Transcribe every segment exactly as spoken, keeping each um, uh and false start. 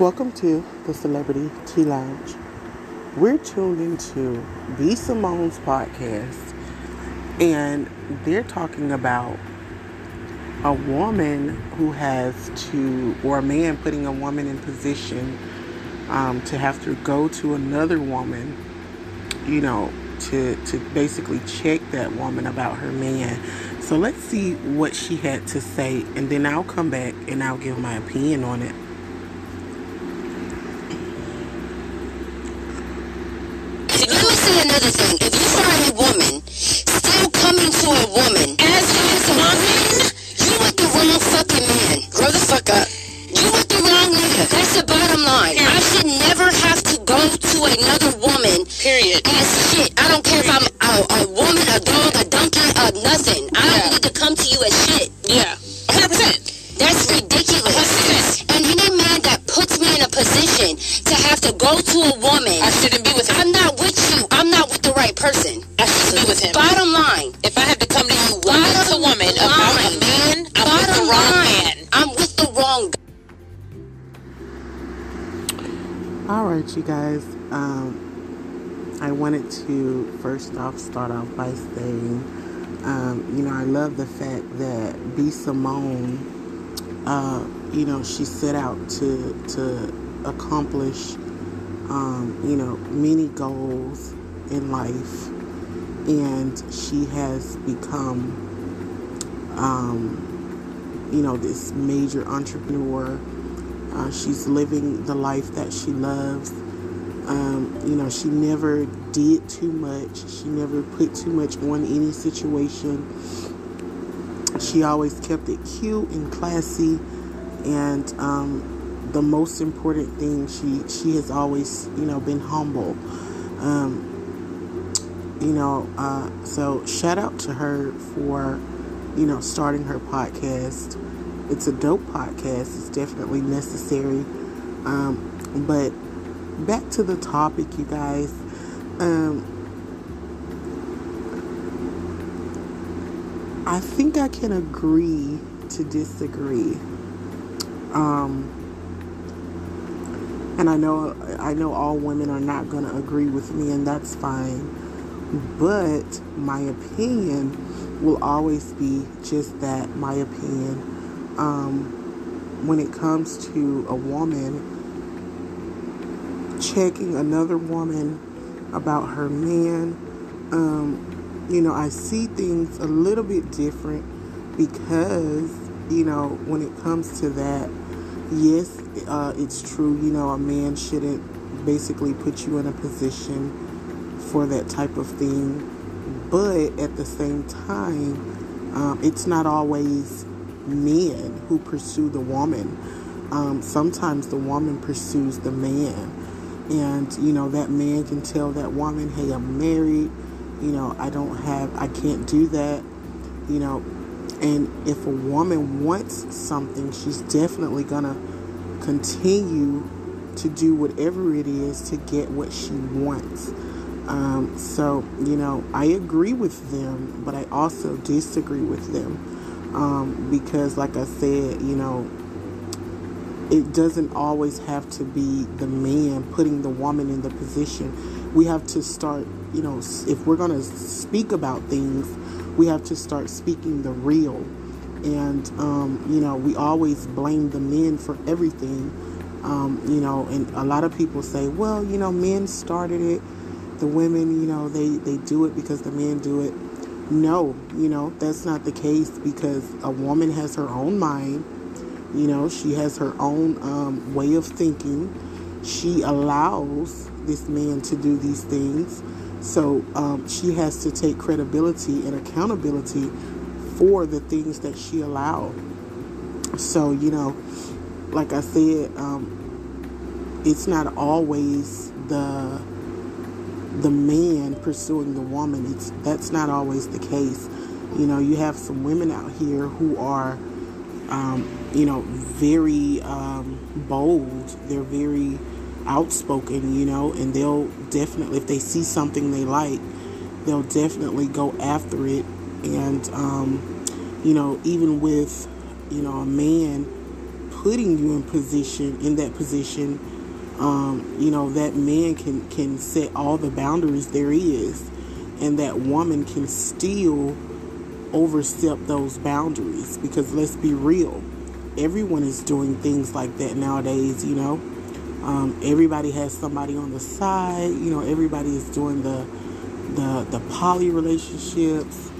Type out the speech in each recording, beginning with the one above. Welcome to the Celebrity Tea Lounge. We're tuned into B. Simone's podcast, and they're talking about a woman who has to, or a man putting a woman in position um, to have to go to another woman, you know, to, to basically check that woman about her man. So let's see what she had to say, and then I'll come back and I'll give my opinion on it. Another thing, if you find a woman still coming for a woman as his woman, you with the wrong fucking man. Grow the fuck up. You with the wrong nigga. That's the bottom line. I should never have to go to another woman. Period. As shit. I don't care if I'm a, a woman, a dog, a donkey, or nothing. I don't yeah. need to come to you as shit. Yeah. one hundred percent. That's ridiculous. one hundred percent. And any man that puts me in a position to have to go to a woman, I shouldn't be with him. I'm not with you. I'm not with the right person. I should be with him. Bottom line. If I have to come to you with a woman line, about a man, I'm with the wrong line, man. I'm with the wrong guy. All right, you guys. Um, I wanted to first off start off by saying, um, you know, I love the fact that B. Simone, uh, you know, she set out to to accomplish, um, you know, many goals in life, and she has become um, you know, this major entrepreneur. Uh, she's living the life that she loves. Um, you know, she never did too much. She never put too much on any situation. She always kept it cute and classy, and um, the most important thing, she, she has always, you know, been humble. Um, You know, uh, so shout out to her for, you know, starting her podcast. It's a dope podcast. It's definitely necessary. Um, but back to the topic, you guys. Um, I think I can agree to disagree. Um, and I know, I know all women are not going to agree with me, and that's fine. But my opinion will always be just that, my opinion. Um, when it comes to a woman checking another woman about her man, um, you know, I see things a little bit different because, you know, when it comes to that, yes, uh, it's true, you know, a man shouldn't basically put you in a position for that type of thing, but at the same time, um, it's not always men who pursue the woman. Um, sometimes the woman pursues the man, and you know, that man can tell that woman, hey, I'm married, you know, I don't have, I can't do that, you know, and if a woman wants something, she's definitely gonna continue to do whatever it is to get what she wants. Um, so, you know, I agree with them, but I also disagree with them, um, because like I said, you know, it doesn't always have to be the man putting the woman in the position. We have to start, you know, if we're going to speak about things, we have to start speaking the real. And, um, you know, we always blame the men for everything. Um, you know, and a lot of people say, well, you know, men started it. The women, you know, they, they do it because the men do it. No, you know, that's not the case, because a woman has her own mind. You know, she has her own um, way of thinking. She allows this man to do these things. So um, she has to take credibility and accountability for the things that she allowed. So, you know, like I said, um, it's not always the... the man pursuing the woman. It's that's not always the case. You know, you have some women out here who are, um, you know, very um, bold. They're very outspoken, you know, and they'll definitely, if they see something they like, they'll definitely go after it. And, um, you know, even with, you know, a man putting you in position, in that position, Um, you know, that man can, can set all the boundaries there is, and that woman can still overstep those boundaries, because let's be real, everyone is doing things like that nowadays, you know, um, everybody has somebody on the side, you know, everybody is doing the, the, the poly relationships,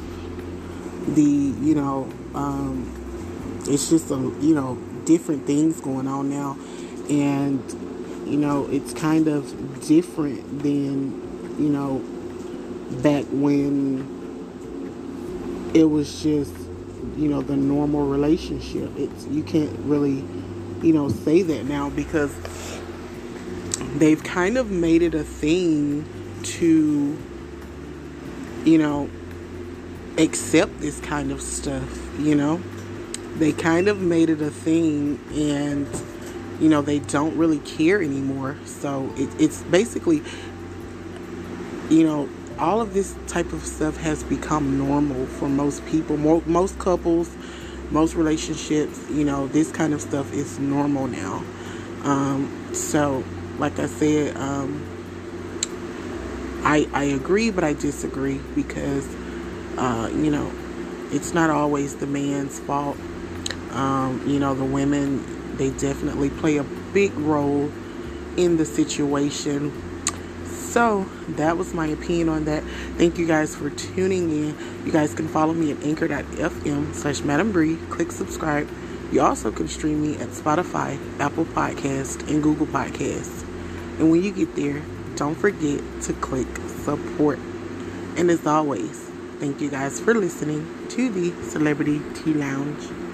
the, you know, um, it's just a, you know, different things going on now. And you know, it's kind of different than, you know, back when it was just, you know, the normal relationship. It's, you can't really, you know, say that now, because they've kind of made it a thing to, you know, accept this kind of stuff, you know. They kind of made it a thing, and you know, they don't really care anymore. So it, it's basically, you know, all of this type of stuff has become normal for most people, more, most couples, most relationships. You know, this kind of stuff is normal now. Um, so, like I said, um, I I agree, but I disagree, because, uh, you know, it's not always the man's fault. Um, you know, the women, they definitely play a big role in the situation. So that was my opinion on that. Thank you guys for tuning in. You guys can follow me at anchor dot f m slash Madam Bree. Click subscribe. You also can stream me at Spotify, Apple Podcasts, and Google Podcasts. And when you get there, don't forget to click support. And as always, thank you guys for listening to the Celebrity Tea Lounge.